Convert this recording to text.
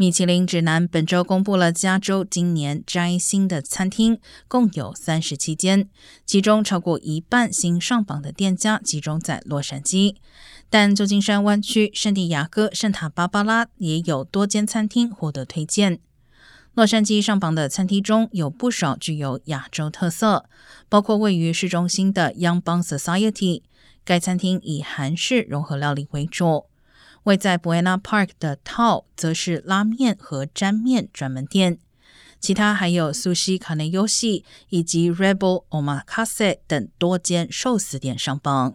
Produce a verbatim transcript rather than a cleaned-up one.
米其林指南本周公布了加州今年摘星的餐厅，共有三十七间，其中超过一半新上榜的店家集中在洛杉矶。但旧金山湾区、圣地亚哥、圣塔芭芭拉也有多间餐厅获得推荐。洛杉矶上榜的餐厅中有不少具有亚洲特色，包括位于市中心的 Yangbang Society， 该餐厅以韩式融合料理为主。位在 Buena Park 的 Tao 则是拉面和沾面专门店，其他还有 Sushi Kaneyoshi 以及 Rebel Omakase 等多间寿司店上榜。